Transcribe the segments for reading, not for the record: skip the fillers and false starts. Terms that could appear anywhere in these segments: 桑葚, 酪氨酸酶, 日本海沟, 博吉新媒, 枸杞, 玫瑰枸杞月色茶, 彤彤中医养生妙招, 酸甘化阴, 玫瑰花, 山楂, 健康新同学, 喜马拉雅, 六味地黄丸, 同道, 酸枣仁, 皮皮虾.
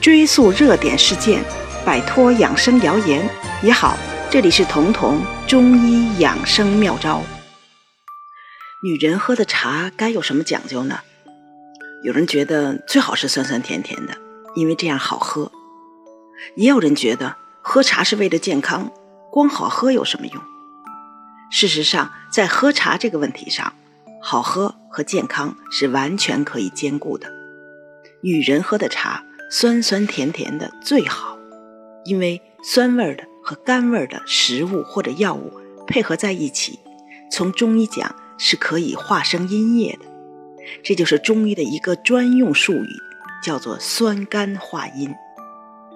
追溯热点事件，摆脱养生谣言也好。这里是彤彤中医养生妙招。女人喝的茶该有什么讲究呢？有人觉得最好是酸酸甜甜的，因为这样好喝。也有人觉得喝茶是为了健康，光好喝有什么用？事实上，在喝茶这个问题上，好喝和健康是完全可以兼顾的。女人喝的茶，酸酸甜甜的最好，因为酸味的和甘味的食物或者药物配合在一起，从中医讲是可以化生阴液的。这就是中医的一个专用术语，叫做酸甘化阴。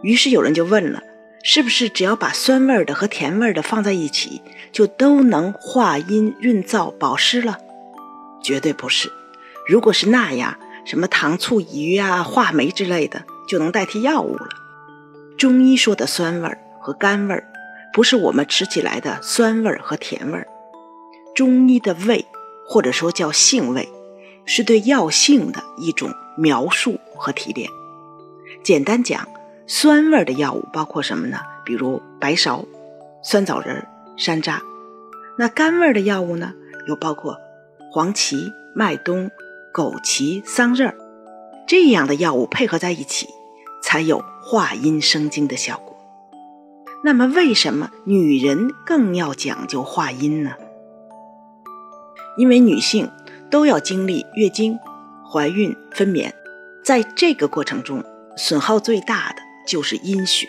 于是有人就问了，是不是只要把酸味的和甜味的放在一起，就都能化阴润燥保湿了？绝对不是。如果是那样，什么糖醋鱼啊、话梅之类的就能代替药物了。中医说的酸味和甘味，不是我们吃起来的酸味和甜味。中医的味，或者说叫性味，是对药性的一种描述和提炼。简单讲，酸味的药物包括什么呢？比如白芍、酸枣仁、山楂。那甘味的药物呢，又包括黄芪、麦冬、枸杞、桑葚。这样的药物配合在一起，才有化阴生津的效果。那么为什么女人更要讲究化阴呢？因为女性都要经历月经、怀孕、分娩，在这个过程中损耗最大的就是阴血，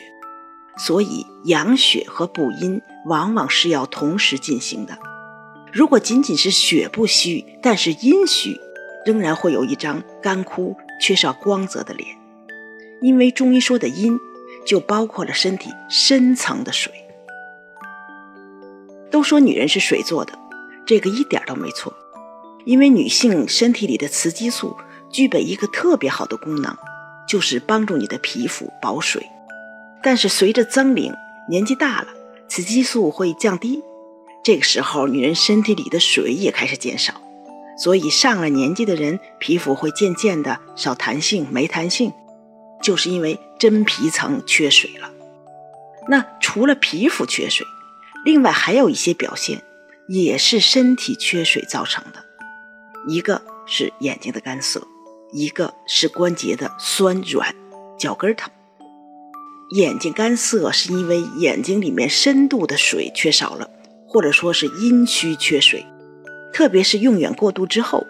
所以养血和补阴往往是要同时进行的。如果仅仅是血不虚，但是阴虚，仍然会有一张干枯、缺少光泽的脸。因为中医说的阴，就包括了身体深层的水。都说女人是水做的，这个一点都没错。因为女性身体里的雌激素具备一个特别好的功能，就是帮助你的皮肤保水。但是随着增龄，年纪大了，雌激素会降低，这个时候女人身体里的水也开始减少。所以上了年纪的人皮肤会渐渐的少弹性、没弹性，就是因为真皮层缺水了。那除了皮肤缺水，另外还有一些表现也是身体缺水造成的。一个是眼睛的干涩，一个是关节的酸软、脚跟疼。眼睛干涩是因为眼睛里面深度的水缺少了，或者说是阴虚缺水，特别是用眼过度之后。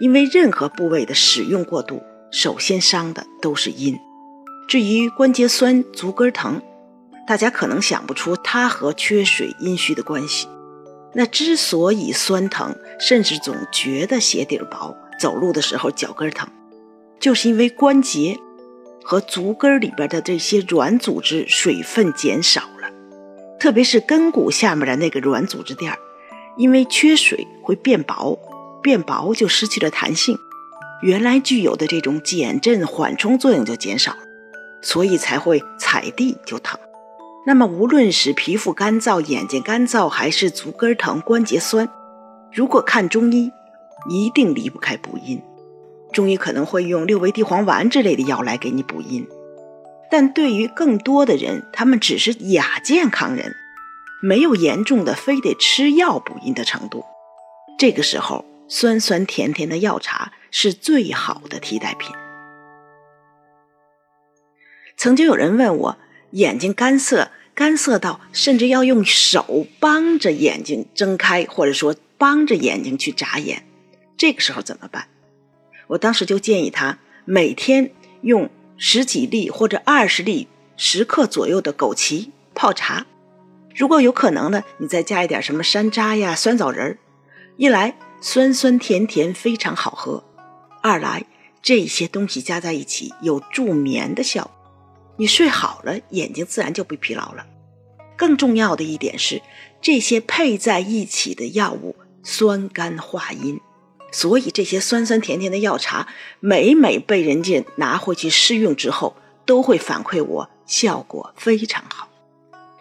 因为任何部位的使用过度，首先伤的都是阴。至于关节酸、足跟疼，大家可能想不出它和缺水阴虚的关系。那之所以酸疼，甚至总觉得鞋底薄，走路的时候脚跟疼，就是因为关节和足跟里边的这些软组织水分减少了，特别是根骨下面的那个软组织垫，因为缺水会变薄，变薄就失去了弹性，原来具有的这种减震缓冲作用就减少了，所以才会踩地就疼。那么无论是皮肤干燥、眼睛干燥，还是足跟疼、关节酸，如果看中医，一定离不开补阴。中医可能会用六味地黄丸之类的药来给你补阴，但对于更多的人，他们只是亚健康人，没有严重的非得吃药补阴的程度。这个时候酸酸甜甜的药茶是最好的替代品。曾经有人问我，眼睛干涩，干涩到甚至要用手帮着眼睛睁开，或者说帮着眼睛去眨眼，这个时候怎么办？我当时就建议他每天用10几粒或者20粒10克左右的枸杞泡茶，如果有可能呢，你再加一点什么山楂呀、酸枣仁。一来酸酸甜甜非常好喝，二来这些东西加在一起有助眠的效果，你睡好了眼睛自然就不疲劳了。更重要的一点是，这些配在一起的药物酸甘化阴，所以这些酸酸甜甜的药茶每每被人家拿回去试用之后，都会反馈我效果非常好。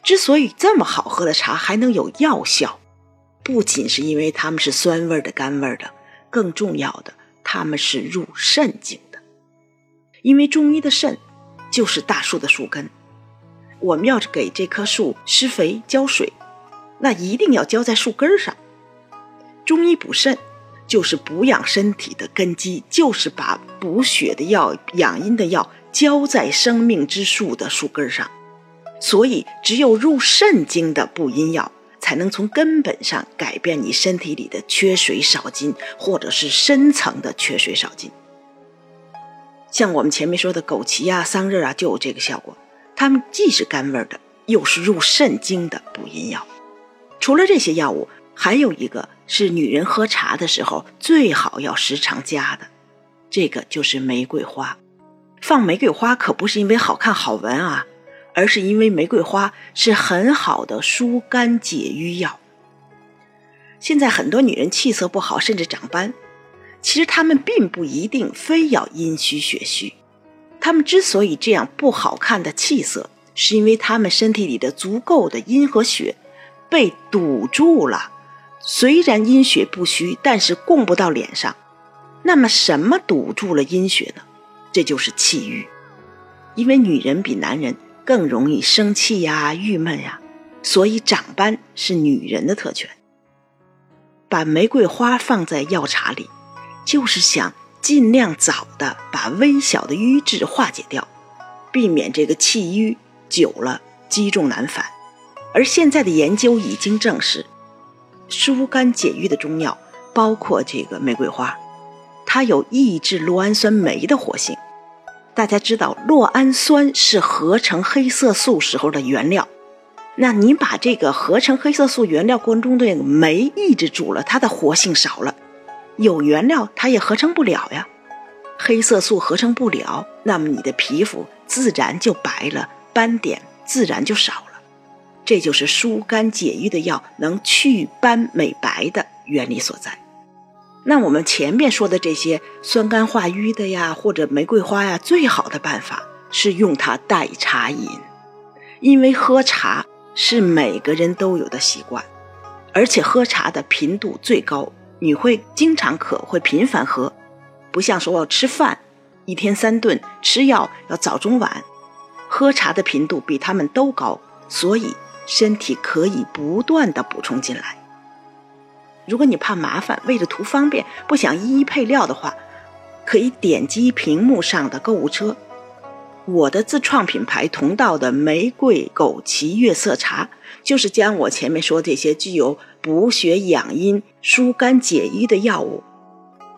之所以这么好喝的茶还能有药效，不仅是因为它们是酸味的、甘味的，更重要的，它们是入肾经的。因为中医的肾就是大树的树根。我们要给这棵树施肥浇水，那一定要浇在树根上。中医补肾就是补养身体的根基，就是把补血的药、养阴的药浇在生命之树的树根上。所以只有入肾经的补阴药，才能从根本上改变你身体里的缺水少津，或者是深层的缺水少津。像我们前面说的枸杞啊、桑葚啊，就有这个效果。它们既是甘味的，又是入肾经的补阴药。除了这些药物，还有一个是女人喝茶的时候最好要时常加的，这个就是玫瑰花。放玫瑰花可不是因为好看好闻啊，而是因为玫瑰花是很好的疏肝解郁药。现在很多女人气色不好，甚至长斑，其实她们并不一定非要阴虚血虚，她们之所以这样不好看的气色，是因为她们身体里的足够的阴和血被堵住了。虽然阴血不虚，但是供不到脸上。那么什么堵住了阴血呢？这就是气郁。因为女人比男人更容易生气呀、郁闷呀，所以长斑是女人的特权。把玫瑰花放在药茶里，就是想尽量早的把微小的瘀滞化解掉，避免这个气郁久了积重难返。而现在的研究已经证实，疏肝解郁的中药包括这个玫瑰花，它有抑制酪氨酸酶的活性。大家知道酪氨酸是合成黑色素时候的原料，那你把这个合成黑色素原料过程中的酶抑制住了，它的活性少了，有原料它也合成不了呀，黑色素合成不了，那么你的皮肤自然就白了，斑点自然就少了。这就是疏肝解郁的药能祛斑美白的原理所在。那我们前面说的这些酸甘化瘀的呀，或者玫瑰花呀，最好的办法是用它代茶饮。因为喝茶是每个人都有的习惯，而且喝茶的频度最高，你会经常渴，会频繁喝，不像说我吃饭一天三顿，吃药要早中晚，喝茶的频度比他们都高，所以身体可以不断地补充进来。如果你怕麻烦，为了图方便，不想一一配料的话，可以点击屏幕上的购物车，我的自创品牌同道的玫瑰枸杞月色茶，就是将我前面说这些具有补血养阴、疏肝解郁的药物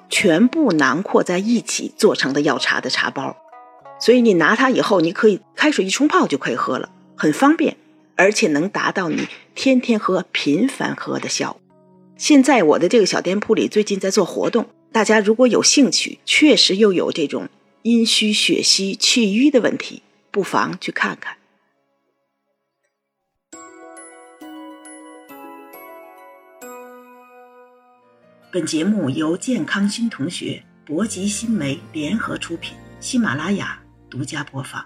全部囊括在一起做成的药茶的茶包。所以你拿它以后，你可以开水一冲泡就可以喝了，很方便，而且能达到你天天喝、频繁喝的效果。现在我的这个小店铺里最近在做活动，大家如果有兴趣，确实又有这种阴虚血虚气郁的问题，不妨去看看。本节目由健康新同学、博吉新媒联合出品，喜马拉雅独家播放。